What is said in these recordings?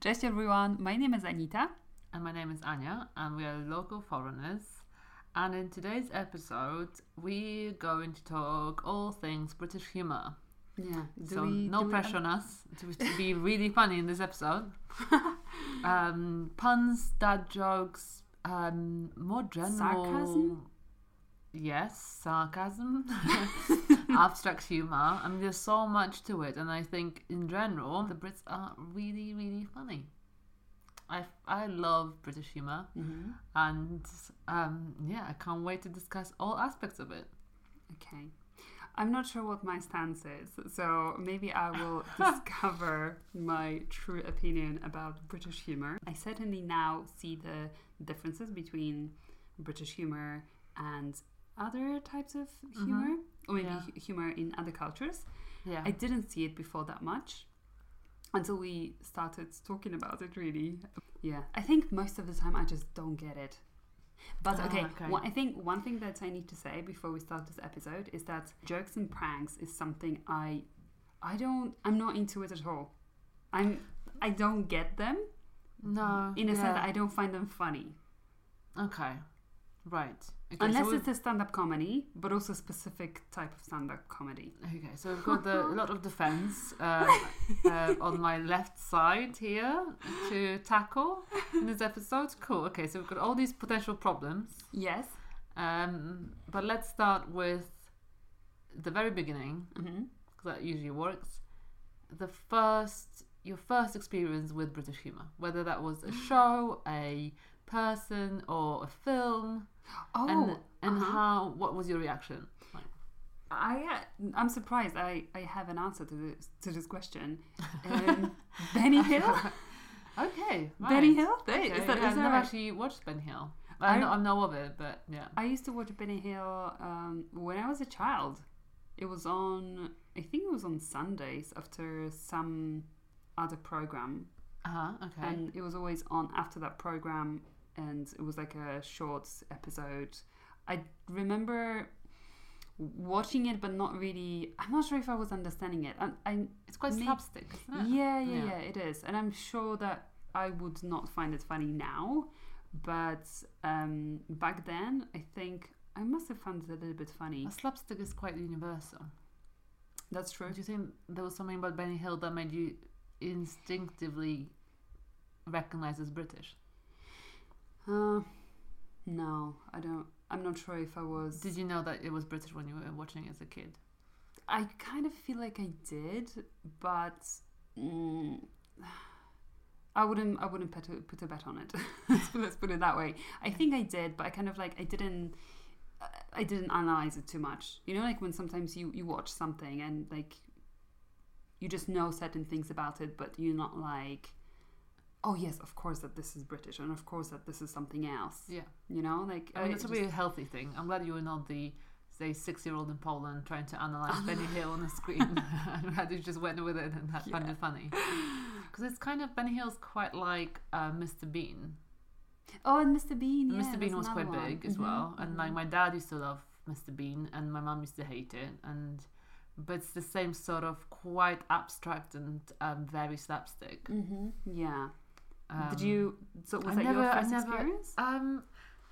Cześć everyone, my name is Anita. And my name is Anya, and we are local foreigners. And in today's episode, we're going to talk all things British humour. Yeah. No pressure on us to be really funny in this episode. Puns, dad jokes, more general... Sarcasm? Yes, sarcasm. Abstract humour. I mean, there's so much to it. And I think, in general, the Brits are really, really funny. I love British humour. Mm-hmm. And, I can't wait to discuss all aspects of it. Okay. I'm not sure what my stance is, so maybe I will discover my true opinion about British humour. I certainly now see the differences between British humour and other types of humour, mm-hmm. or maybe humour in other cultures. Yeah. I didn't see it before that much until we started talking about it, really. Yeah, I think most of the time I just don't get it. But okay. I think one thing that I need to say before we start this episode is that jokes and pranks is something I'm not into it at all. I don't get them. No. In a sense, I don't find them funny. Okay. Right. Okay, unless it's a stand-up comedy, but also a specific type of stand-up comedy. Okay, so we've got a lot of defense on my left side here to tackle in this episode. Cool. Okay, so we've got all these potential problems. Yes. But let's start with the very beginning, because that usually works. Your first experience with British humor, whether that was a show, a person, or a film. What was your reaction? Like, I'm surprised I have an answer to this question. Benny Hill. Okay, right. Benny Hill. Okay. I've never actually watched Benny Hill. I know of it, but yeah. I used to watch Benny Hill when I was a child. It was on. I think it was on Sundays after some other program. Okay. And it was always on after that program. And it was like a short episode. I remember watching it, but not really. I'm not sure if I was understanding it. It's quite slapstick, isn't it? Yeah, it is. And I'm sure that I would not find it funny now. But back then, I think I must have found it a little bit funny. A slapstick is quite universal. That's true. Do you think there was something about Benny Hill that made you instinctively recognize as British? No, I don't. I'm not sure if I was. Did you know that it was British when you were watching it as a kid? I kind of feel like I did, but I wouldn't put a bet on it. Let's put it that way. I think I did, but I kind of like I didn't analyze it too much. You know, like when sometimes you watch something and like you just know certain things about it, but you're not like, oh yes, of course that this is British, and of course that this is something else. Yeah, you know, like it's a really healthy thing. I'm glad you were not the, say, 6-year-old in Poland trying to analyze Benny Hill on the screen. I'm glad you just went with it and found it funny. Because it's kind of, Benny Hill's quite like Mr. Bean. Oh, and Mr. Bean. And Mr. Bean was quite big as well, and like my dad used to love Mr. Bean, and my mum used to hate it, but it's the same sort of quite abstract and very slapstick. Mm-hmm. Yeah. Was that your first experience?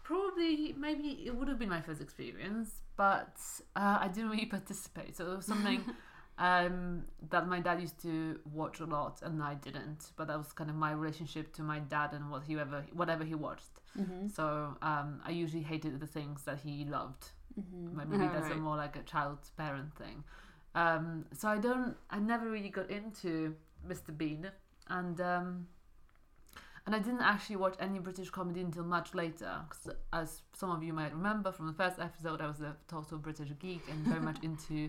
Probably, maybe it would have been my first experience, but I didn't really participate. So it was something that my dad used to watch a lot, and I didn't. But that was kind of my relationship to my dad and whatever he watched. Mm-hmm. So I usually hated the things that he loved. Mm-hmm. Maybe that's a more like a child-parent thing. So I never really got into Mr. Bean, and I didn't actually watch any British comedy until much later, because as some of you might remember from the first episode, I was a total British geek and very much into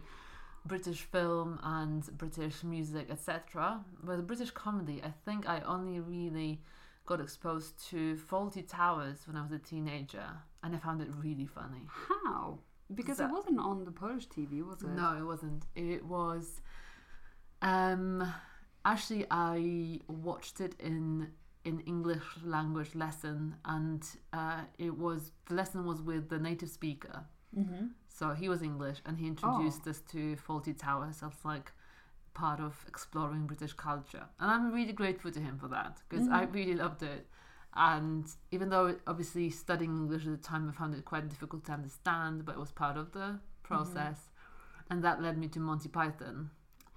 British film and British music, etc. But British comedy, I think I only really got exposed to Fawlty Towers when I was a teenager, and I found it really funny. How? Because it wasn't on the Polish TV, was it? No, it wasn't. It was... actually, I watched it in English language lesson, and the lesson was with the native speaker. Mm-hmm. So he was English, and he introduced us to Fawlty Towers. I was like, part of exploring British culture. And I'm really grateful to him for that, because I really loved it. And even though, obviously, studying English at the time, I found it quite difficult to understand, but it was part of the process. And that led me to Monty Python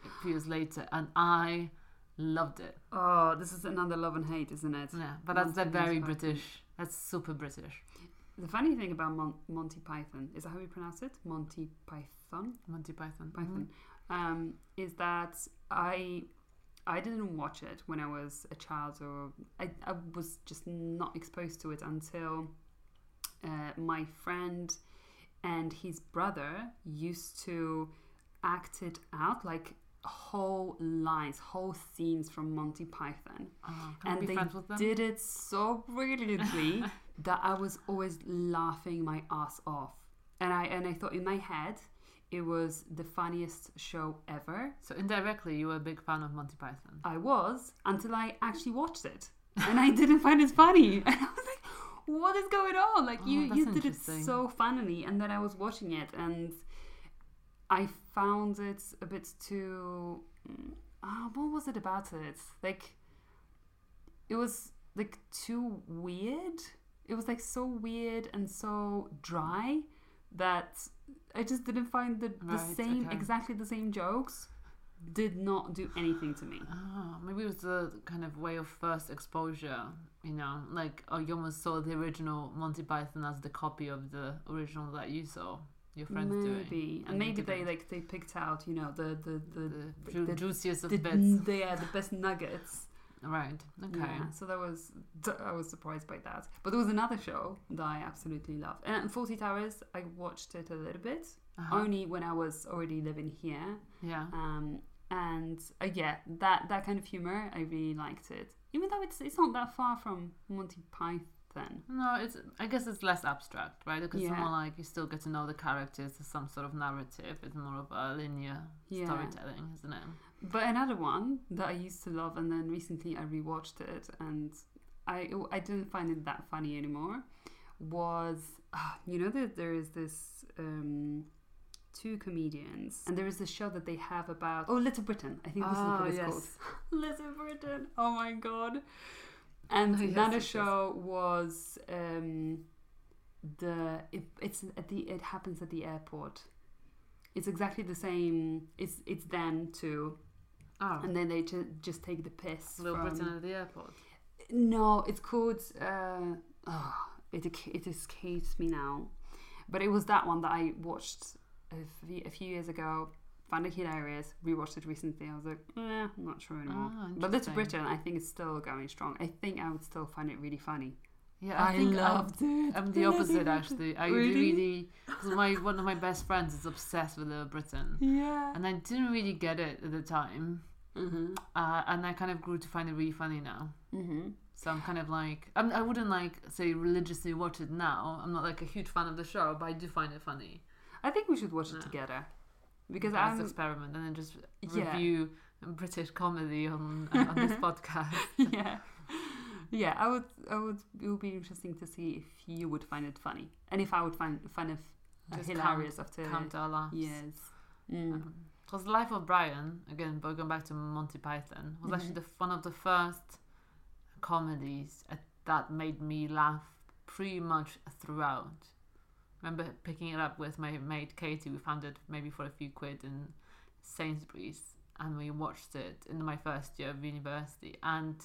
a few years later, and I loved it. Oh, this is another love and hate, isn't it? Yeah, but Monty, that's very British. That's super British. The funny thing about Monty Python, is that how you pronounce it? Monty Python? Monty Python. Python. Mm-hmm. Is that I didn't watch it when I was a child, or I was just not exposed to it until my friend and his brother used to act it out, like whole lines, whole scenes from Monty Python. Oh, and they did it so brilliantly that I was always laughing my ass off. And I thought in my head, it was the funniest show ever. So indirectly, you were a big fan of Monty Python. I was, until I actually watched it. And I didn't find it funny. And I was like, what is going on? Like, you did it so funnily. And then I was watching it, and I found it a bit too... what was it about it? Like, it was, like, too weird. It was, like, so weird and so dry that... I just didn't find exactly the same jokes did not do anything to me. Oh, maybe it was the kind of way of first exposure, you know, like, oh, you almost saw the original Monty Python as the copy of the original that you saw your friends doing. Maybe, and maybe they picked out, you know, the juiciest of bits. Yeah, the best nuggets. Right. Okay. Yeah, so I was surprised by that. But there was another show that I absolutely loved. And Fawlty Towers, I watched it a little bit, only when I was already living here. Yeah. That kind of humor, I really liked it. Even though it's not that far from Monty Python. No, I guess it's less abstract, right? Because it's more like you still get to know the characters. There's some sort of narrative. It's more of a linear storytelling, isn't it? But another one that I used to love, and then recently I rewatched it, and I didn't find it that funny anymore, was, you know, that there is this two comedians, and there is this show that they have about Little Britain. I think this is what it's called. Little Britain. Oh my god! And another show was it happens at the airport. It's exactly the same. It's them too, and then they just take the piss. Little Britain at the airport. No, it's called. It escapes me now, but it was that one that I watched a few years ago. Found it hilarious. Rewatched it recently. I was like, I'm not sure anymore. But Little Britain, I think, is still going strong. I think I would still find it really funny. Yeah, I loved it. I'm the opposite, actually. I really, because one of my best friends is obsessed with Little Britain. Yeah. And I didn't really get it at the time. Mm-hmm. And I kind of grew to find it really funny now. Mm-hmm. So I'm kind of like, I wouldn't like say religiously watch it now. I'm not like a huge fan of the show, but I do find it funny. I think we should watch it together. Because I was experiment and then just review British comedy on this podcast. Yeah. Yeah, I would. It would be interesting to see if you would find it funny, and if I would find it hilarious after our laughs. Yes, because Life of Brian, again, but going back to Monty Python, was actually one of the first comedies that made me laugh pretty much throughout. I remember picking it up with my mate Katie. We found it maybe for a few quid in Sainsbury's, and we watched it in my first year of university, and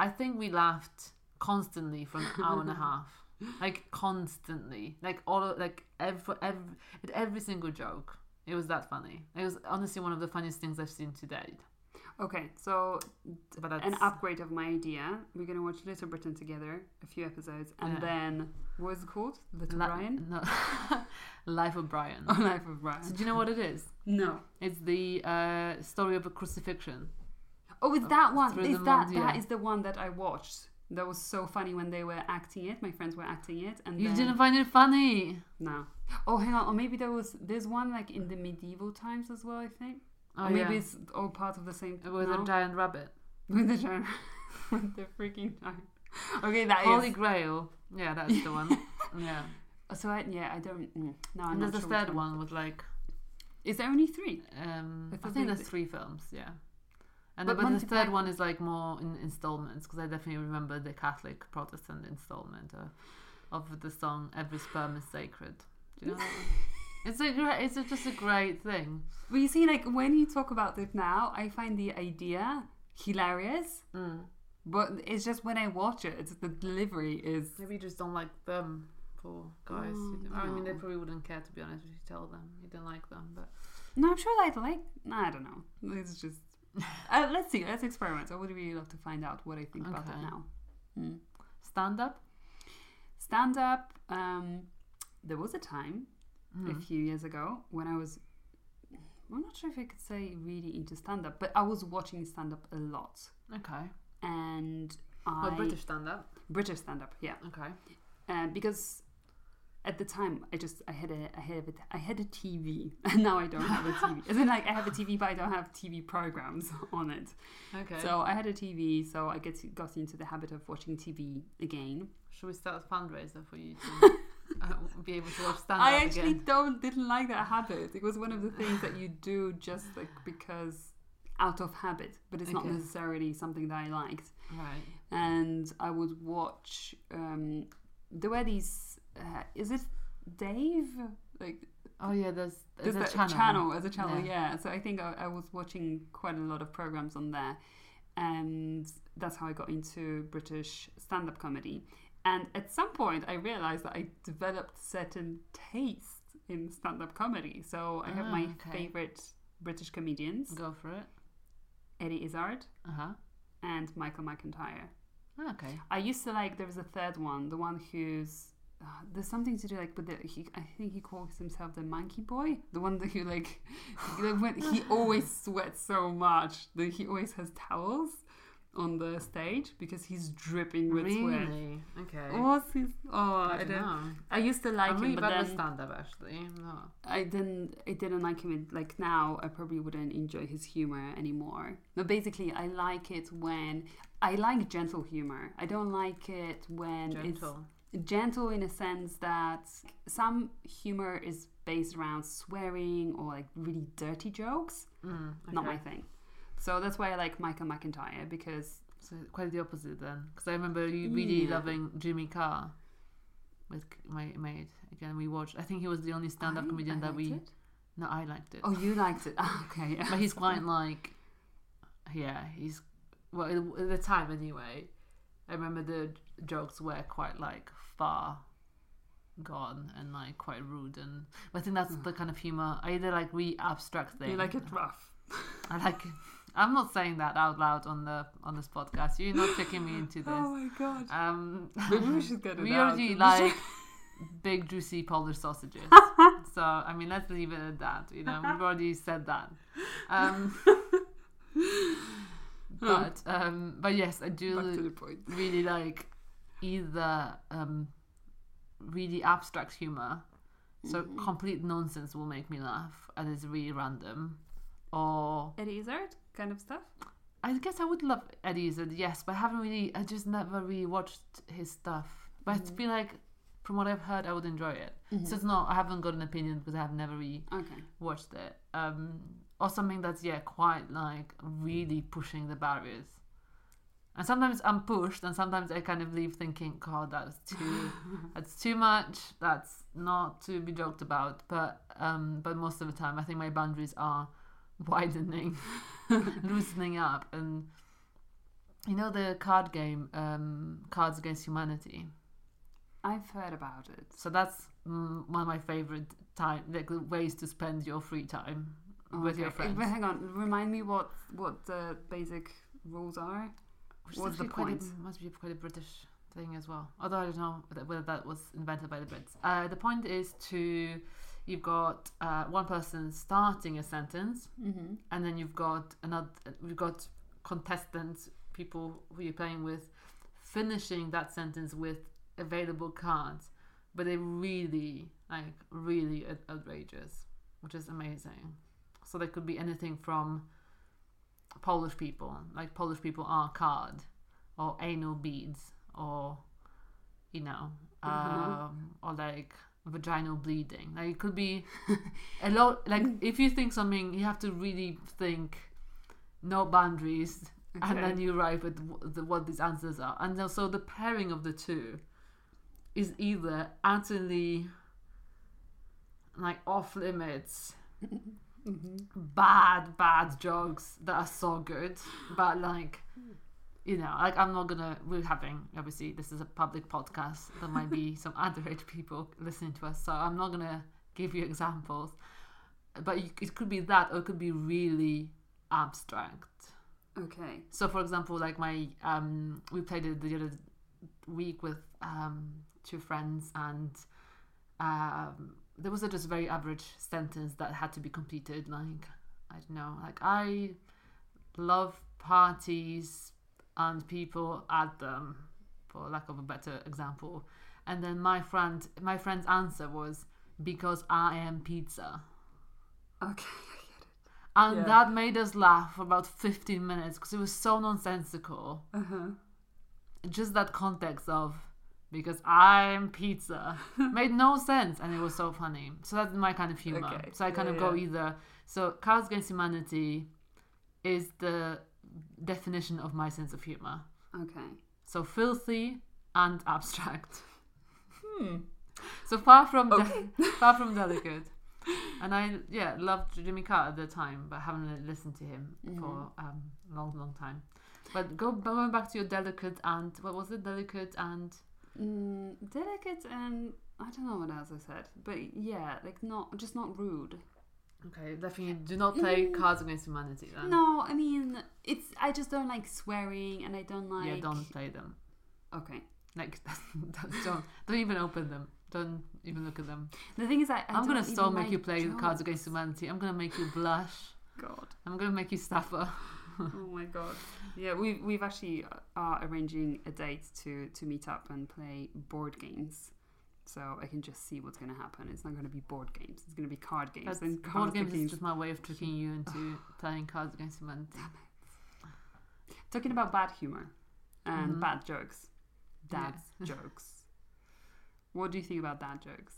I think we laughed constantly for an hour and a half, like constantly, like every single joke. It was that funny. It was honestly one of the funniest things I've seen to date. Okay, so an upgrade of my idea. We're gonna watch Little Britain together, a few episodes, and then what is it called? Little Brian? No, Life of Brian. Oh, Life of Brian. So do you know what it is? No, it's the story of a crucifixion. Oh, it's that one. That is the one that I watched. That was so funny when they were acting it. My friends were acting it, and you didn't find it funny. No. Oh, hang on. Or maybe there's one like in the medieval times as well, I think. Oh, or maybe it's all part of the same. With a giant rabbit. With the freaking giant. Okay, that Holy Grail. Yeah, that's the one. Yeah. So I don't. No, I'm not sure. And there's the third one with like Is there only three? I think there's three films, yeah. And but the third one is like more in installments, because I definitely remember the Catholic Protestant installment of the song "Every Sperm Is Sacred." Do you know that one? It's just a great thing. Well, you see, like when you talk about it now, I find the idea hilarious, but it's just when I watch it, it's the delivery is. Maybe you just don't like them, poor guys. I mean, they probably wouldn't care, to be honest, if you tell them you don't like them. But no, I'm sure I'd like. No, I don't know. It's just. Let's see. Let's experiment. I would really love to find out what I think about it now. Mm. Stand up. There was a time a few years ago when I'm not sure if I could say really into stand up, but I was watching stand up a lot. Okay. And British stand up. British stand up. Yeah. Okay. Because at the time I had a TV, and now I don't have a TV. As in, like, I have a TV, but I don't have TV programs on it. Okay. So I had a TV, so I got into the habit of watching TV again. Should we start a fundraiser for you to be able to watch stand-up again? I actually didn't like that habit. It was one of the things that you do just like because out of habit, but it's not necessarily something that I liked. Right. And I would watch. There were these. Is it Dave? Like, oh yeah, there's a channel. As a channel, yeah. So I think I was watching quite a lot of programs on there, and that's how I got into British stand-up comedy. And at some point, I realized that I developed certain taste in stand-up comedy. So I have my favorite British comedians. Go for it. Eddie Izzard and Michael McIntyre. Okay. I used to like. There was a third one, the one who's. There's something to do like with I think he calls himself the monkey boy, the one that who like he always sweats so much that he always has towels on the stage because he's dripping with sweat. Really? Okay. What's his? I don't know. I used to like him, but then stand up actually. No. I didn't like him. Like now, I probably wouldn't enjoy his humor anymore. But basically, I like it when I like gentle humor. I don't like it when it's gentle in a sense that some humor is based around swearing or like really dirty jokes. Not my thing. So that's why I like Michael McIntyre, because so quite the opposite then, because I remember really loving Jimmy Carr with my mate. Again, we watched, I think he was the only stand-up comedian that we it? No, I liked it. Oh, you liked it. Okay, yeah. But he's quite like, yeah, he's, well, at the time anyway, I remember the jokes were quite like far gone and like quite rude, and I think that's the kind of humor I either like. Really abstract thing. You like it rough. I like it. I'm not saying that out loud on this podcast. You're not tricking me into this. Oh my god. Maybe we should get it. We already like big juicy Polish sausages. So I mean, let's leave it at that. You know, we've already said that. But yes, I do really like either really abstract humor, so complete nonsense will make me laugh and it's really random, or Eddie Izzard kind of stuff. I guess I would love Eddie Izzard, yes, but I just never really watched his stuff. But I feel like from what I've heard, I would enjoy it. So it's not, I haven't got an opinion because I have never really watched it. Or something that's, yeah, quite, like, really pushing the barriers. And sometimes I'm pushed, and sometimes I kind of leave thinking, God, that's too much, that's not to be joked about. But most of the time, I think my boundaries are widening, loosening up. And, you know, the card game, Cards Against Humanity? I've heard about it. So that's one of my favorite ways to spend your free time. With your friends. But hang on, remind me what the basic rules are. What's the point? Must be quite a British thing as well. Although I don't know whether that was invented by the Brits. The point is to, you've got one person starting a sentence, and then you've got we've got contestants, people who you're playing with, finishing that sentence with available cards, but they're really outrageous, which is amazing. So there could be anything from Polish people, like Polish people are card, or anal beads, or, you know, or like vaginal bleeding. Like, it could be a lot. Like, if you think something, you have to really think, no boundaries, okay, and then you arrive at what these answers are. And also the pairing of the two is either utterly like off limits, mm-hmm, bad jokes that are so good, but like, you know, like, I'm not gonna, we're having, obviously this is a public podcast, there might be some underage people listening to us, so I'm not gonna give you examples, but it could be that, or it could be really abstract. Okay, so for example, like my we played it the other week with two friends, and there was a just very average sentence that had to be completed, like, I don't know, like, I love parties and people at them, for lack of a better example. And then my friend's answer was, because I am pizza. Okay, I get it. And that made us laugh for about 15 minutes because it was so nonsensical. Uh-huh. Just that context of, because I'm pizza, made no sense, and it was so funny. So that's my kind of humor. Okay. So I kind of go either. So Cards Against Humanity is the definition of my sense of humor. Okay. So filthy and abstract. So far from delicate. And I loved Jimmy Carr at the time, but haven't listened to him for a long time. But going back to your delicate and, what was it? Delicate and I don't know what else I said, but like not rude. Okay, definitely do not play Cards Against Humanity then. No, I mean, it's, I just don't like swearing, and I don't like, don't play them. Okay, like don't even open them, don't even look at them. The thing is, I'm gonna still make you play Cards Against Humanity. I'm gonna make you blush. God, I'm gonna make you suffer. Oh my god. Yeah, we've actually are arranging a date to meet up and play board games. So I can just see what's going to happen. It's not going to be board games. It's going to be card games. And board games is just my way of tricking you into playing Cards Against Humanity. Damn it. Talking about bad humor and bad jokes. Jokes. What do you think about dad jokes?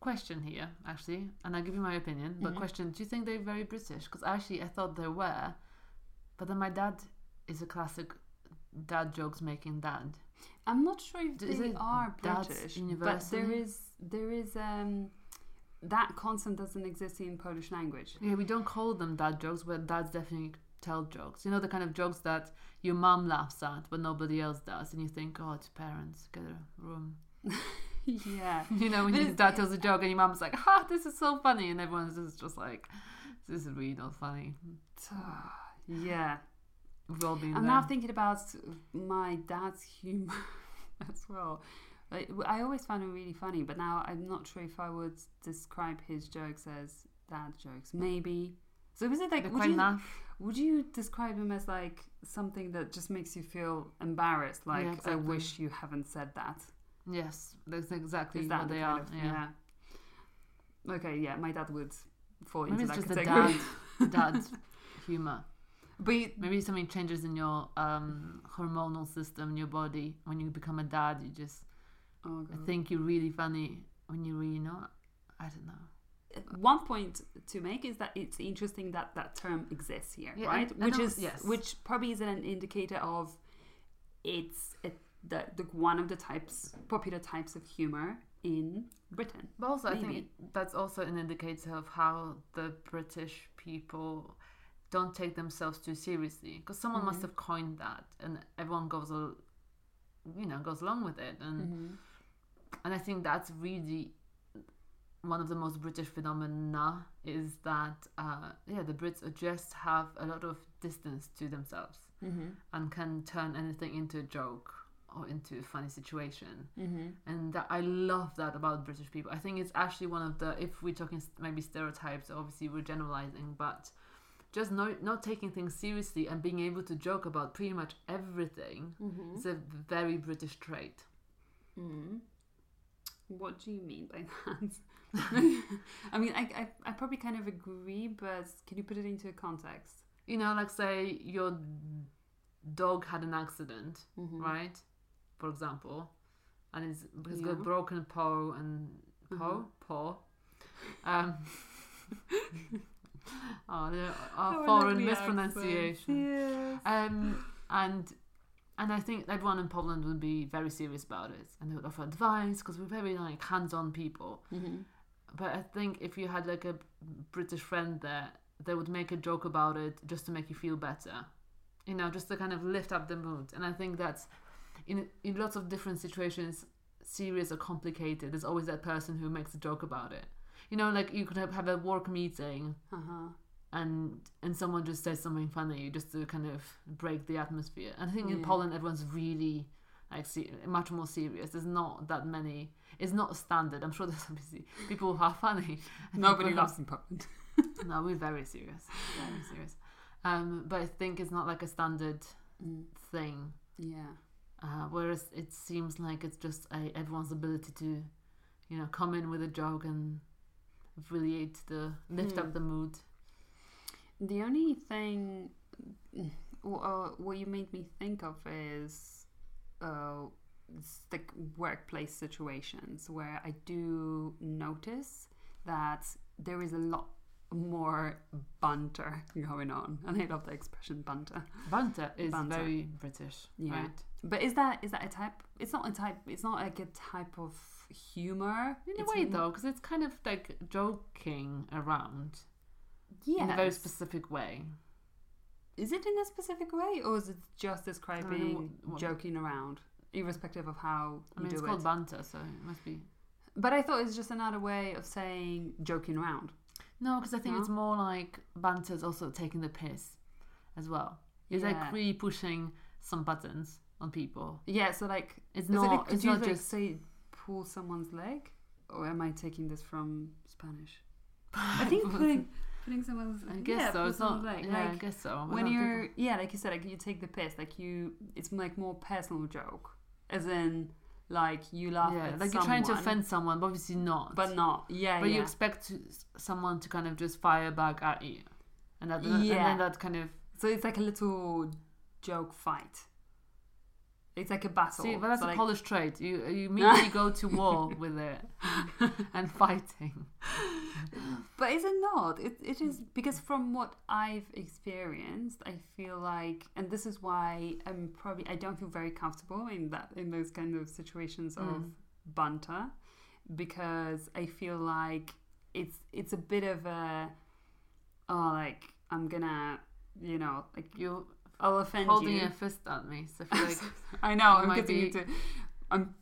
Question here, actually, and I'll give you my opinion, but question, do you think they're very British? Because actually I thought they were, but then my dad is a classic dad jokes making dad. I'm not sure if they are British, but there is that concept doesn't exist in Polish language. Yeah, we don't call them dad jokes, but dads definitely tell jokes, you know, the kind of jokes that your mum laughs at but nobody else does, and you think, oh, it's parents, get a room. Yeah, you know, when your dad tells a joke and your mom's like, "Ha, this is so funny," and everyone's just like, "This is really not funny." Yeah, we've all been. I'm now thinking about my dad's humor as well. Like, I always found him really funny, but now I'm not sure if I would describe his jokes as dad jokes. Maybe. So is it like, would you describe him as like something that just makes you feel embarrassed? Like, yeah, exactly. I wish you haven't said that. Yes, that's exactly what they are. Yeah. Okay, yeah, my dad would fall into that category. Maybe it's just the dad humour. But maybe something changes in your hormonal system, in your body. When you become a dad, you just think you're really funny when you're really not. I don't know. One point to make is that it's interesting that that term exists here, right? Which probably isn't an indicator of the one of the popular types of humor in Britain. But also, maybe. I think that's also an indicator of how the British people don't take themselves too seriously, because someone must have coined that, and everyone goes along with it, and and I think that's really one of the most British phenomena, is that the Brits just have a lot of distance to themselves and can turn anything into a joke or into a funny situation, and I love that about British people. I think it's actually one of the, if we're talking maybe stereotypes, obviously we're generalizing, but just not taking things seriously and being able to joke about pretty much everything is a very British trait. What do you mean by that? I mean, I probably kind of agree, but can you put it into a context? You know, like, say your dog had an accident, right? For example, and he's got a broken paw and paw. There are foreign mispronunciations. Yes. And I think everyone in Poland would be very serious about it, and they would offer advice because we're very like hands-on people. Mm-hmm. But I think if you had like a British friend there, they would make a joke about it just to make you feel better, you know, just to kind of lift up the mood. And I think that's in lots of different situations, serious or complicated, there's always that person who makes a joke about it. You know, like you could have a work meeting, and someone just says something funny just to kind of break the atmosphere. And I think in Poland, everyone's really like much more serious. There's not that many. It's not standard. I'm sure there's obviously people who are funny. Nobody laughs in Poland. No, we're very serious. Very serious. But I think it's not like a standard thing. Yeah. Whereas it seems like it's just everyone's ability to, you know, come in with a joke and really lift up the mood. The only thing what you made me think of is like workplace situations where I do notice that there is a lot more banter going on, and I love the expression banter. Banter is very British, right? But is that a type? It's not a type. It's not like a type of humor in a way, though, because it's kind of like joking around, in a very specific way. Is it in a specific way, or is it just describing joking around, irrespective of how you do it? It's called banter, so it must be. But I thought it was just another way of saying joking around. No, because I think it's more like banter is also taking the piss as well. It's like really pushing some buttons on people. Yeah, so like it's not just say pull someone's leg, or am I taking this from Spanish? I think putting someone's leg. I guess so. It's not leg. Yeah, like, I guess so. When you're like you said, like you take the piss, like it's like more personal joke, as in. Like you laugh at like someone. You're trying to offend someone, but obviously not. But you expect someone to kind of just fire back at you, and then that kind of. So it's like a little joke fight. It's like a battle. See, but that's a Polish trait. You immediately go to war with it and fighting. But is it not? It is, because from what I've experienced, I feel like, and this is why I don't feel very comfortable in those kind of situations of banter, because I feel like it's a bit of a I'm gonna I'll offend you. Holding a fist at me. So I feel like I know. I'm getting you to. I'm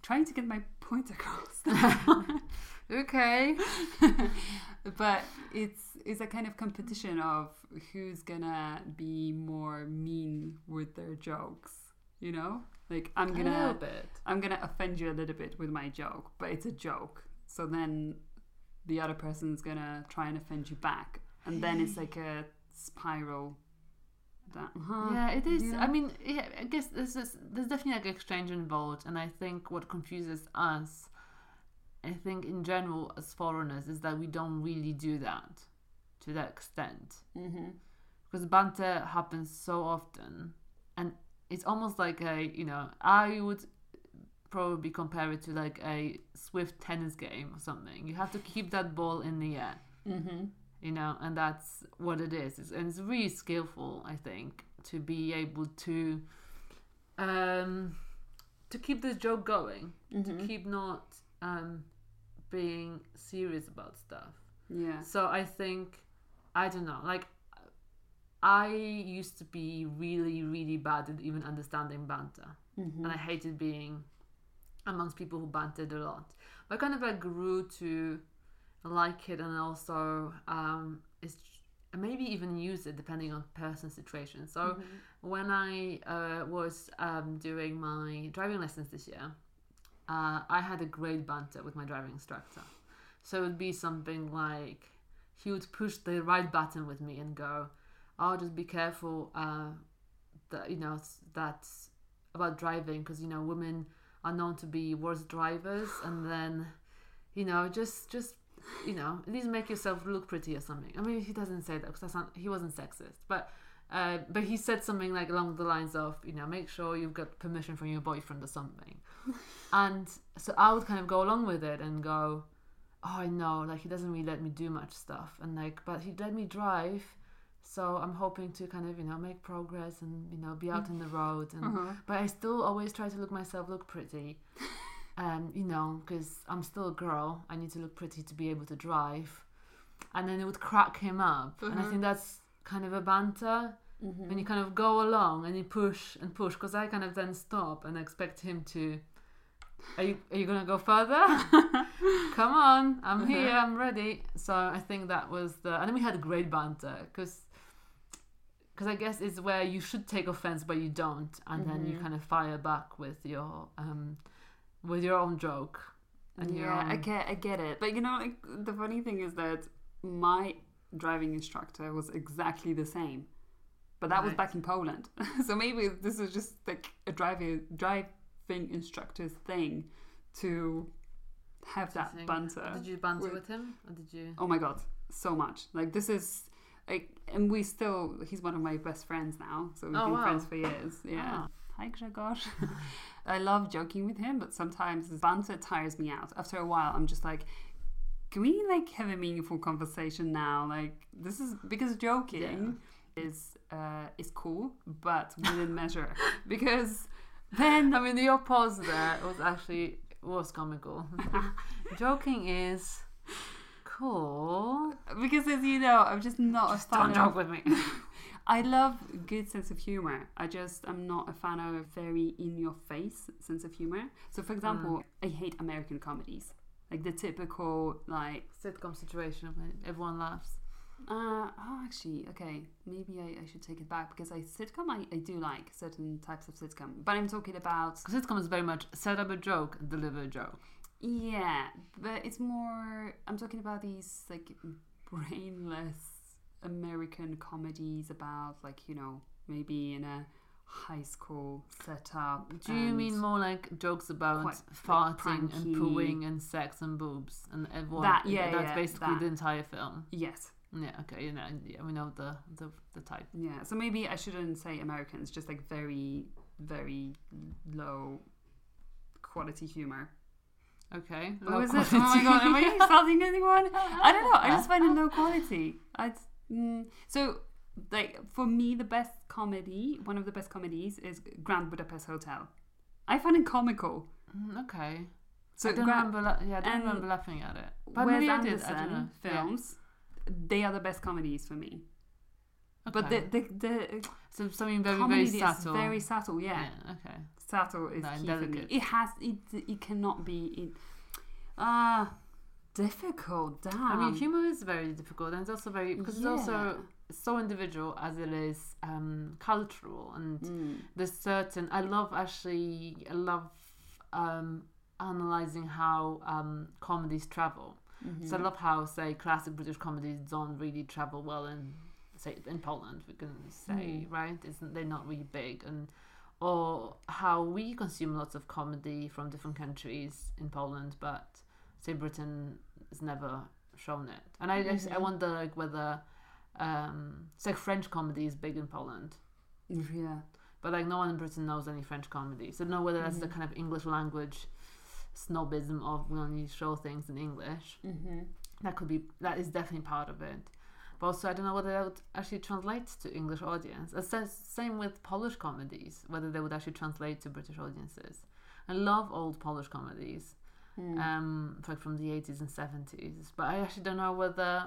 trying to get my point across. Okay. But it's a kind of competition of who's gonna be more mean with their jokes. You know, like I'm gonna offend you a little bit with my joke, but it's a joke. So then the other person's gonna try and offend you back, and then it's like a spiral. Yeah, it is. Yeah. I mean, I guess there's definitely like exchange involved, and I think what confuses us, I think in general as foreigners, is that we don't really do that to that extent, because banter happens so often, and it's almost like I would probably compare it to like a swift tennis game or something. You have to keep that ball in the air. Mm-hmm. You know, and that's what it is. And it's really skillful, I think, to be able to keep this joke going, to keep not being serious about stuff. Yeah. So I think, I don't know, like I used to be really, really bad at even understanding banter, and I hated being amongst people who bantered a lot. But I kind of grew to like it, and also it's maybe even use it depending on personal situation. So when I was doing my driving lessons this year, I had a great banter with my driving instructor. So it would be something like he would push the right button with me and go, "Oh, just be careful that's about driving, because women are known to be worse drivers, and then just." At least make yourself look pretty or something. I mean, he doesn't say that because he wasn't sexist, but But he said something like along the lines of, you know, make sure you've got permission from your boyfriend or something. And so I would kind of go along with it and go, oh, no, like he doesn't really let me do much stuff. And like, but he let me drive. So I'm hoping to kind of, you know, make progress and, you know, be out on the road. And but I still always try to look pretty, you know, because I'm still a girl. I need to look pretty to be able to drive. And then it would crack him up. And I think that's kind of a banter when you kind of go along and you push and push, because I kind of then stop and expect him to, are you gonna go further? Come on, I'm here, I'm ready. So I think that was and then we had great banter, because I guess it's where you should take offense but you don't, and then you kind of fire back with your own joke. And yeah, I get it, but you know, like, the funny thing is that my driving instructor was exactly the same, but that was back in Poland. So maybe this is just like a driving instructor's thing to have that banter. Did you banter with him, or did you? Oh my god, so much! Like, this is like, and he's one of my best friends now, so we've been friends for years. Yeah. Oh. Hi Grzegorz. I love joking with him, but sometimes his banter tires me out. After a while, I'm just like, can we like have a meaningful conversation now? Like, this is because joking is cool, but within measure. Because then I mean, your pause there was comical. Joking is cool because, as you know, I'm just not a fan. Don't joke with me. I love good sense of humor. I'm not a fan of very in your face sense of humor. So, for example, I hate American comedies. Like the typical, like... sitcom situation of everyone laughs. Maybe I should take it back, because I do like certain types of sitcom. But I'm talking about... sitcom is very much set up a joke and deliver a joke. Yeah, but it's more... I'm talking about these, like, brainless American comedies about, like, you know, maybe in a high school setup. Do you mean more like jokes about farting and pooing and sex and boobs and everyone? That's basically the entire film. Yes. Yeah. Okay. You know. Yeah, we know the type. Yeah. So maybe I shouldn't say Americans. Just like very, very low quality humor. Okay. Low quality. Oh my god! Am I insulting anyone? I don't know. I just find it low quality. Like, for me, one of the best comedies is Grand Budapest Hotel. I find it comical. Okay. So I don't remember laughing at it. But Wes Anderson films, they are the best comedies for me. Okay. But the so something very, very subtle. Very subtle, yeah. Okay. Subtle is key for me. It cannot be... difficult, damn. I mean, humor is very difficult, and it's also very... because it's also... so individual as it is cultural, and there's certain... I love analysing how comedies travel. So I love how, say, classic British comedies don't really travel well in Poland, we can say, right? They're not really big, or how we consume lots of comedy from different countries in Poland, but say Britain has never shown it. And I wonder, like, whether... it's like French comedy is big in Poland, but like no one in Britain knows any French comedy, so I don't know whether that's the kind of English language snobism of we only show things in English. That is definitely part of it, but also I don't know whether that would actually translate to English audience. Same with Polish comedies, whether they would actually translate to British audiences. I love old Polish comedies like from the 80s and 70s, but I actually don't know whether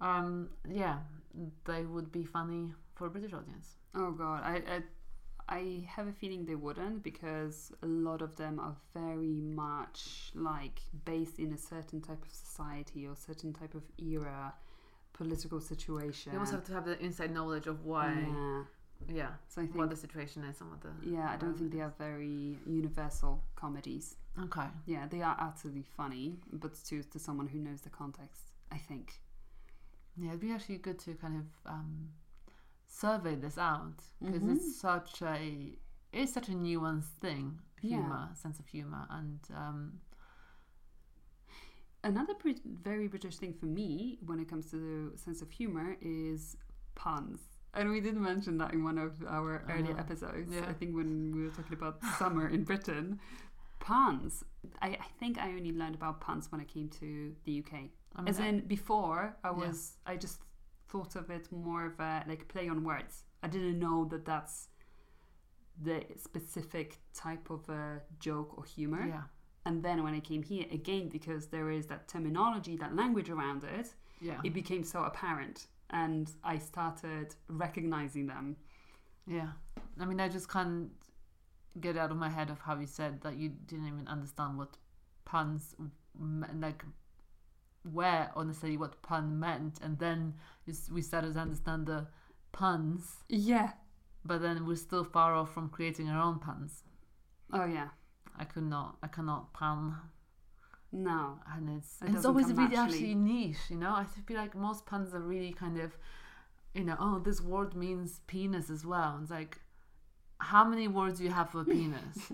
they would be funny for a British audience. Oh god, I have a feeling they wouldn't, because a lot of them are very much like based in a certain type of society or certain type of era, political situation. You also have to have the inside knowledge of why. Yeah. So I think what the situation is and what the... I don't think they are very universal comedies. Okay. Yeah, they are utterly funny, but to someone who knows the context, I think. Yeah, it'd be actually good to kind of survey this out, because it's such a nuanced thing, sense of humor. And another very British thing for me when it comes to the sense of humor is puns. And we did mention that in one of our earlier episodes. Yeah. I think when we were talking about summer in Britain. Puns. I think I only learned about puns when I came to the UK. I mean, as in before, I just thought of it more of a like play on words. I didn't know that that's the specific type of a joke or humor. Yeah. And then when I came here, again, because there is that terminology, that language around it, it became so apparent. And I started recognizing them. Yeah. I mean, I just can't get out of my head of how you said that you didn't even understand what puns, like, where, honestly, what pun meant. And then we started to understand the puns. Yeah. But then we're still far off from creating our own puns. Oh, yeah. I cannot pun. No. And it's always really actually niche, you know? I feel like most puns are really kind of, you know, oh, this word means penis as well. It's like, how many words do you have for a penis?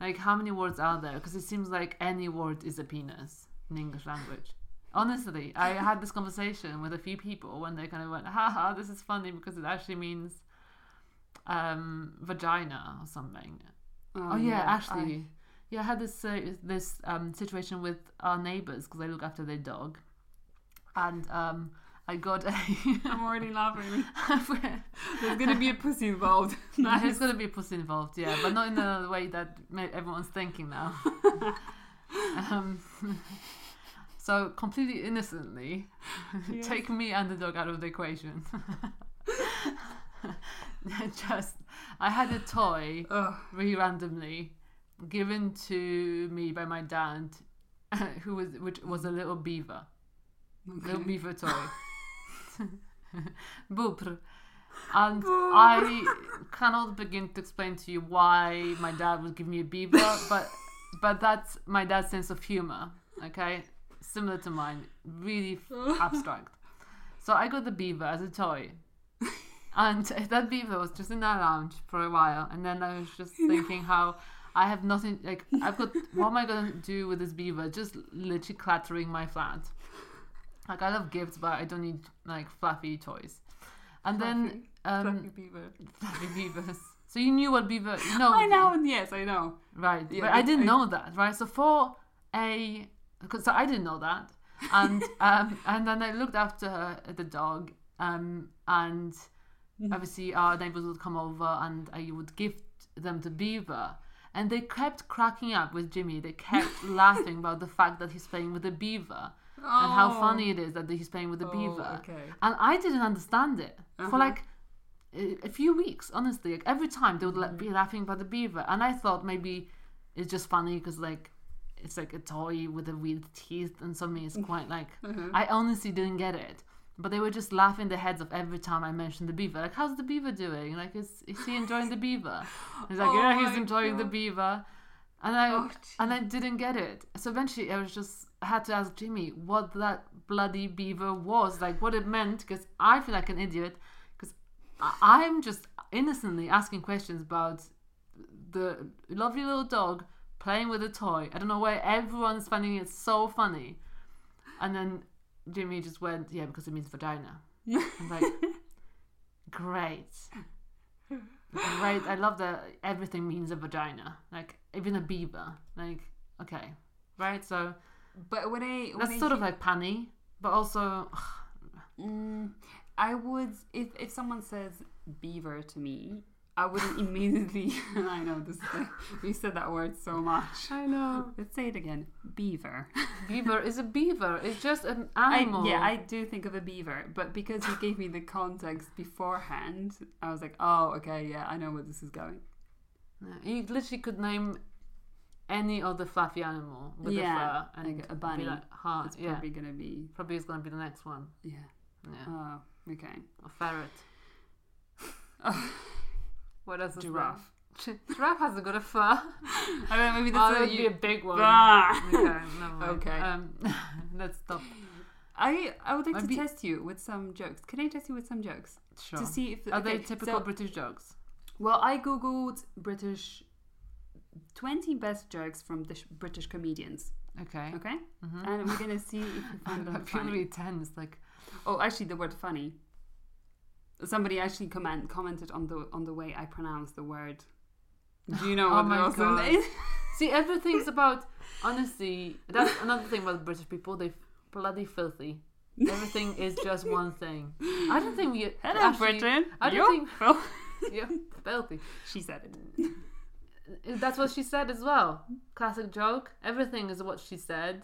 Like, how many words are there? Because it seems like any word is a penis in English language. Honestly, I had this conversation with a few people when they kind of went, haha, this is funny because it actually means vagina or something. Actually... I had this situation with our neighbours because I look after their dog, and I got a... I'm already laughing. There's going to be a pussy involved. Nice. There's going to be a pussy involved, yeah, but not in the way that everyone's thinking now. So completely innocently, yes. Take me and the dog out of the equation. I had a toy really randomly given to me by my dad, which was a little beaver. Okay. Little beaver toy. Boopr. And I cannot begin to explain to you why my dad would give me a beaver, but that's my dad's sense of humor, okay? Similar to mine, really abstract. So I got the beaver as a toy. And that beaver was just in our lounge for a while, and then I was just thinking how I have nothing, like, I've got, what am I going to do with this beaver? Just literally cluttering my flat. Like, I love gifts, but I don't need, like, fluffy toys. And then... fluffy beaver. Fluffy beavers. So you knew what beaver... You know, I know, yes, I know. Right, yeah, but I didn't know that, right? So so I didn't know that. And and then I looked after her, the dog, and obviously our neighbours would come over and I would gift them the beaver. And they kept cracking up with Jimmy. They kept laughing about the fact that he's playing with a beaver and how funny it is that he's playing with a beaver. Okay. And I didn't understand it for like a few weeks, honestly. Like every time they would be laughing about the beaver. And I thought maybe it's just funny because like it's like a toy with a weird teeth and something is quite like... I honestly didn't get it. But they were just laughing their heads off every time I mentioned the beaver. Like, how's the beaver doing? Like, is he enjoying the beaver? And he's like, yeah, he's enjoying the beaver. And I didn't get it. So eventually I had to ask Jimmy what that bloody beaver was. Like, what it meant. Because I feel like an idiot. Because I'm just innocently asking questions about the lovely little dog playing with a toy. I don't know why everyone's finding it so funny. And then... Jimmy just went, yeah, because it means vagina. I'm like, great. I love that everything means a vagina, like even a beaver. Like, okay, right? So, but that's sort of like punny, but also, I would if someone says beaver to me, I wouldn't immediately. I know this. We said that word so much. I know. Let's say it again. Beaver. Beaver is a beaver. It's just an animal. I do think of a beaver, but because you gave me the context beforehand, I was like, oh, okay, yeah, I know where this is going. You literally could name any other fluffy animal with a fur, and like a bunny. Like, it's probably gonna be. Probably is gonna be the next one. Yeah. Oh, okay. A ferret. What else? Giraffe. Giraffe hasn't got a fur. I don't know, maybe that would be a big one. Okay. Let's stop. I would like to test you with some jokes. Can I test you with some jokes? Sure. To see if are they typical British jokes? Well, I googled British 20 best jokes from the British comedians. Okay. Mm-hmm. And we're gonna see if you find them funny. I feel really tense. Like, actually, the word funny. Somebody actually commented on the way I pronounce the word. Do you know what the awesome is? See, everything's about, honestly, that's another thing about British people, they're bloody filthy. Everything is just one thing. I don't think we... Hello, actually, Britain. I don't think... You're filthy. She said it. That's what she said as well. Classic joke. Everything is what she said.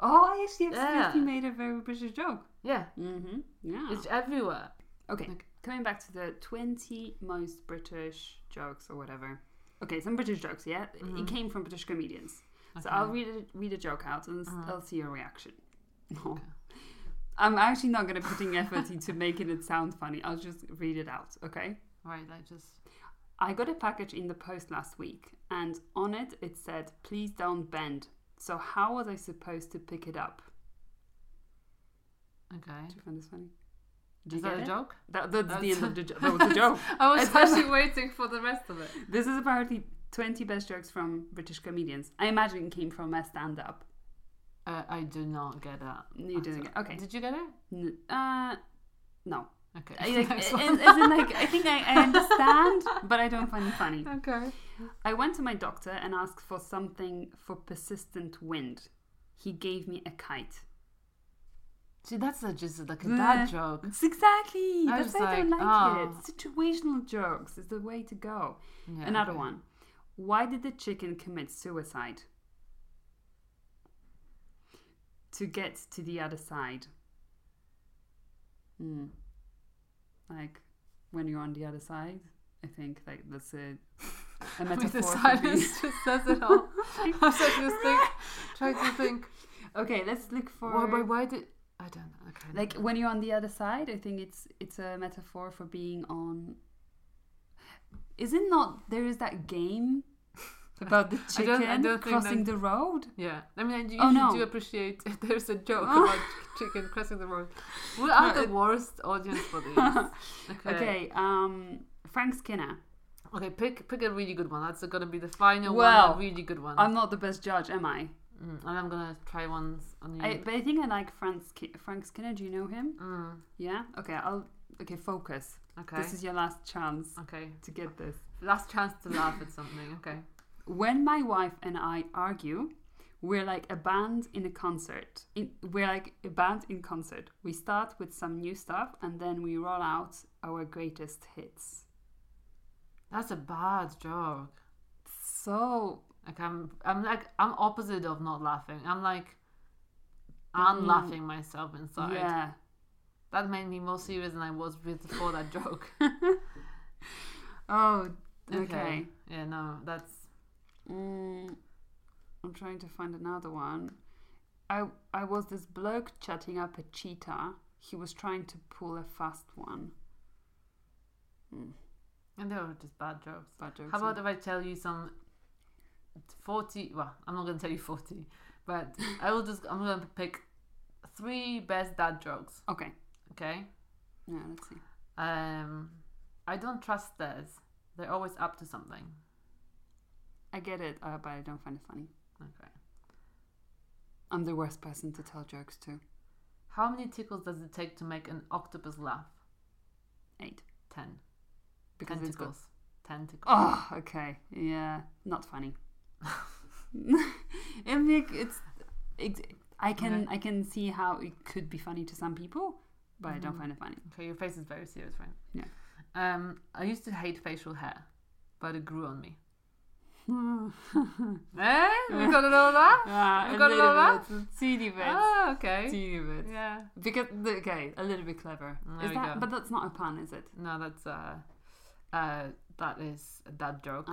Oh, I actually accidentally made a very British joke. Yeah. Mm-hmm. Yeah. It's everywhere. Okay. Like, coming back to the 20 most British jokes or whatever. Okay, some British jokes, yeah? Mm-hmm. It came from British comedians. Okay. So I'll read a joke out and I'll see your reaction. Okay. I'm actually not going to put in effort into making it sound funny. I'll just read it out, okay? Right, I got a package in the post last week, and on it said, "Please don't bend." So how was I supposed to pick it up? Okay. Do you find this funny? Is that a joke? That's the end of the joke. That was a joke. I was actually waiting for the rest of it. This is apparently 20 best jokes from British comedians. I imagine it came from a stand-up. I do not get that. You didn't get it. Okay. Did you get it? No. Okay. I think I understand, but I don't find it funny. Okay. I went to my doctor and asked for something for persistent wind. He gave me a kite. See, that's just like a bad joke. It's exactly. That's why I don't like it. Situational jokes is the way to go. Yeah, Another one. Why did the chicken commit suicide? To get to the other side. Mm. Like, when you're on the other side, I think like that's a metaphor. The silence just says it all. I was trying to think. Okay, let's look for... I don't know. Okay. Like when you're on the other side, I think it's a metaphor for being on. Is it not? There is that game about the chicken I don't crossing the road. Yeah, I mean, you do appreciate if there's a joke about chicken crossing the road. We are the worst audience for this. Okay. Frank Skinner. Okay, pick a really good one. That's going to be the final one. A really good one. I'm not the best judge, am I? Mm. And I'm gonna try ones on you. But I think I like Frank Skinner. Do you know him? Mm. Yeah. Okay. Okay. Focus. Okay. This is your last chance. Okay. To get this. Last chance to laugh at something. Okay. When my wife and I argue, we're like a band in a concert. We start with some new stuff and then we roll out our greatest hits. That's a bad joke. So. Like I'm opposite of not laughing. I'm laughing myself inside. Yeah. That made me more serious than I was before that joke. Oh, okay. Yeah, no, that's... I'm trying to find another one. I was this bloke chatting up a cheetah. He was trying to pull a fast one. Mm. And they were just bad jokes. How about if I tell you some... 40, well, I'm not going to tell you 40, but I'm going to pick 3 best dad jokes. Okay? Yeah, let's see. I don't trust theirs. They're always up to something. I get it, but I don't find it funny. Okay. I'm the worst person to tell jokes to. How many tickles does it take to make an octopus laugh? 8. 10. Because 10 tickles. Oh, okay. Yeah, not funny. I can see how it could be funny to some people, but I don't find it funny. Okay, your face is very serious, right? Yeah. I used to hate facial hair, but it grew on me. Eh? We got it all that? Yeah, we got it all that? Teeny bit. Oh, okay. Teeny bit. Yeah. Because a little bit clever. There we go. But that's not a pun, is it? No, that's that is a dad joke.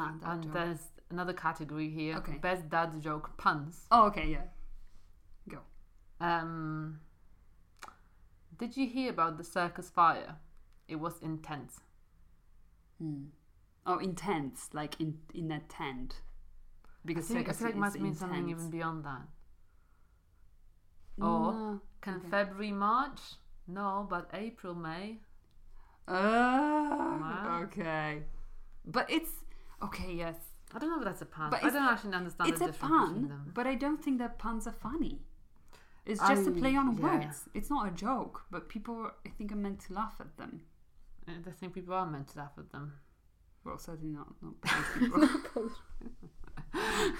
There's another category here. Okay. Best dad joke puns. Oh, okay, yeah. Go. Did you hear about the circus fire? It was intense. Mm. Oh, intense. Like in a tent. Because I feel like it must mean something even beyond that. February, March? No, but April, May. Okay. But it's... Okay, yes. I don't know if that's a pun. But I don't actually understand the difference between them. It's a pun, but I don't think that puns are funny. It's just a play on words. It's not a joke, but people, I think, are meant to laugh at them. They think people are meant to laugh at them. We're certainly not Polish people.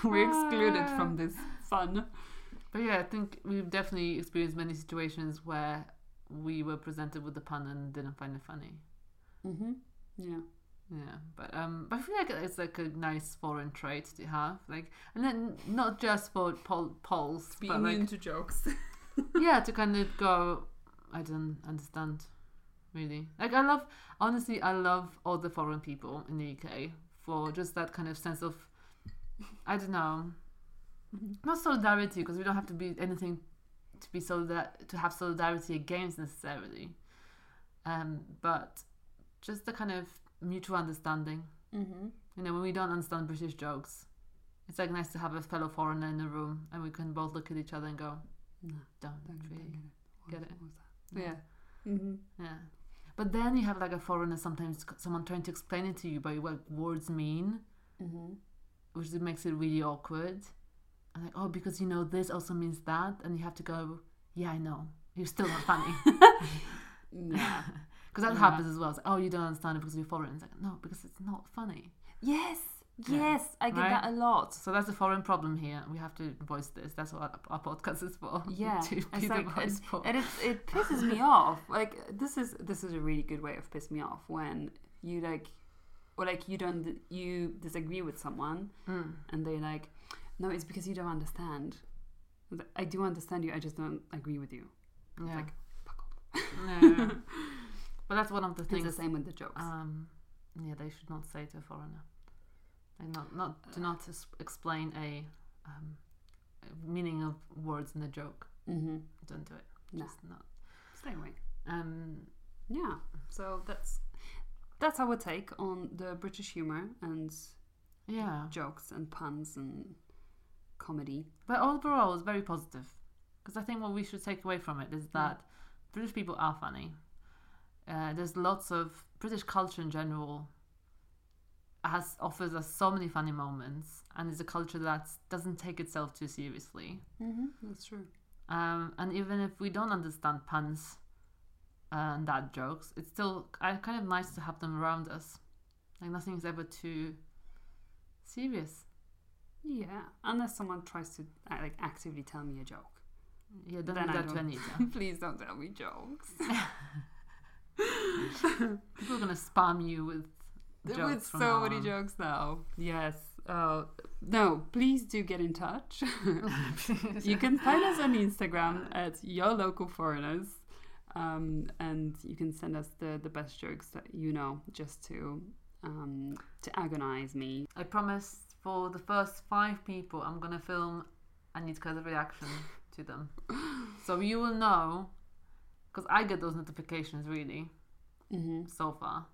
We're excluded from this fun. But yeah, I think we've definitely experienced many situations where we were presented with the pun and didn't find it funny. Mm-hmm. Yeah. Yeah, but I feel like it's like a nice foreign trait to have, like, and then not just for Poles, being but like, into jokes. Yeah, to kind of go, I don't understand, really. Like, I love all the foreign people in the UK for just that kind of sense of, I don't know, not solidarity, because we don't have to be anything to be to have solidarity against necessarily, but just the kind of mutual understanding. Mm-hmm. You know, when we don't understand British jokes, it's like nice to have a fellow foreigner in the room and we can both look at each other and go, no, don't really get it. Yeah. Mm-hmm. Yeah. But then you have like a foreigner, sometimes someone trying to explain it to you by what words mean, mm-hmm. which makes it really awkward. And like, oh, because you know this also means that, and you have to go, yeah, I know. You're still not funny. Yeah. Because that happens as well. It's like, oh, you don't understand it because you're foreign. It's like, no, because it's not funny. Yes, yes, I get that a lot. So that's a foreign problem here. We have to voice this. That's what our podcast is for. Yeah, to be the voice for. And it pisses me off. Like, this is a really good way of pissing me off when you you disagree with someone, and they're like, no, it's because you don't understand. I do understand you. I just don't agree with you. Yeah. It's like, fuck off. Yeah. But that's one of the things. It's the same with the jokes. Yeah, they should not say to a foreigner. And do not explain a meaning of words in the joke. Mm-hmm. Don't do it. No. Just not. Stay away. Yeah. So that's our take on the British humor and jokes and puns and comedy. But overall, it's very positive, because I think what we should take away from it is that British people are funny. There's lots of British culture in general offers us so many funny moments, and is a culture that doesn't take itself too seriously. Mm-hmm, that's true. And even if we don't understand puns and dad jokes, it's still kind of nice to have them around us. Like, nothing is ever too serious. Yeah, unless someone tries to actively tell me a joke. Yeah, then do that to Anita. Please don't tell me jokes. People are gonna spam you with jokes with so many jokes now. Yes. No, please do get in touch. You can find us on Instagram at yourlocalforeigners, and you can send us the best jokes that you know, just to agonize me. I promise for the first 5 people I'm gonna film Anita's reaction to them, so you will know. Because I get those notifications, really, so far.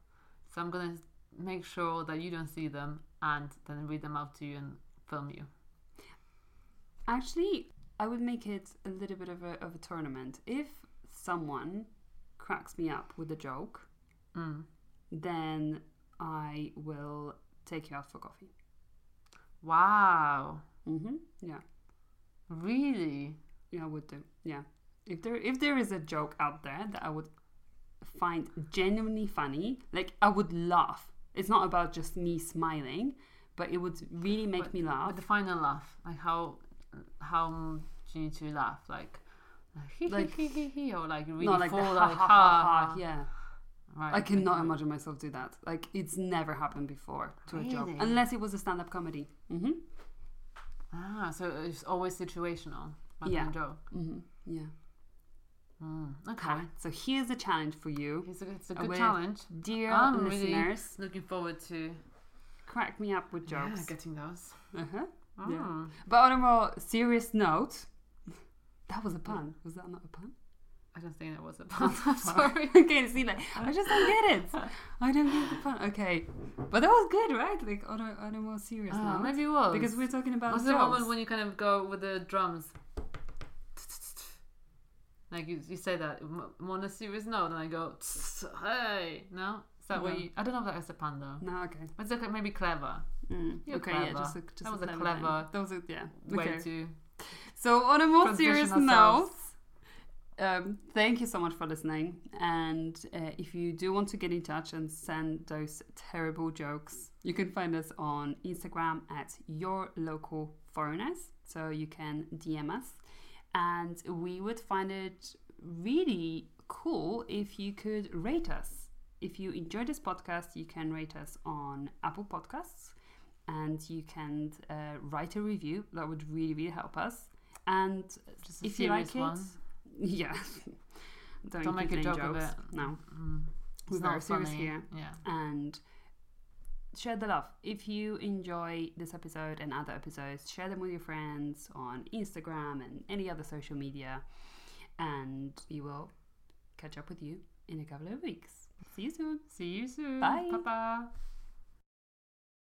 So I'm going to make sure that you don't see them and then read them out to you and film you. Actually, I would make it a little bit of a tournament. If someone cracks me up with a joke, then I will take you out for coffee. Wow. Mm-hmm. Yeah. Really? Yeah, I would do. Yeah. If there is a joke out there that I would find genuinely funny, like, I would laugh. It's not about just me smiling, but it would really make me laugh. But the final laugh, like, how do you two laugh? Like hee hee hee hee, or like really not like full, like ha ha ha. Yeah. Right. I cannot imagine myself do that. Like, it's never happened before to a joke, unless it was a stand-up comedy. Mm-hmm. Ah, so it's always situational. Yeah. Joke. Mm-hmm. Yeah. Okay. So here's a challenge for you. It's a good challenge. Dear listeners, really looking forward to crack me up with jokes. Yeah, getting those. Uh-huh. Oh. Yeah. But on a more serious note, that was a pun. Was that not a pun? I don't think that was a pun. I'm sorry. Okay, see, like, I just don't get it. I don't get the pun. Okay. But that was good, right? Like, on a more serious note. Maybe it was. Because we're talking about jokes. Was the moment when you kind of go with the drums? Like, you say that on a serious note, and I go, hey, no? Is that what you... I don't know if that is a pun, though. No, okay. It's like maybe clever. Mm. Okay, clever. Yeah, just that was a clever way to... So, on a more serious note, Thank you so much for listening. And if you do want to get in touch and send those terrible jokes, you can find us on Instagram at yourlocalforeigners. So you can DM us. And we would find it really cool if you could rate us. If you enjoy this podcast, you can rate us on Apple Podcasts. And you can write a review. That would really, really help us. And just if you like it... Yeah. Don't make a joke of it. No. We're very serious here. Yeah. And share the love. If you enjoy this episode and other episodes, share them with your friends on Instagram and any other social media. And we will catch up with you in a couple of weeks. See you soon. Bye. Bye-bye.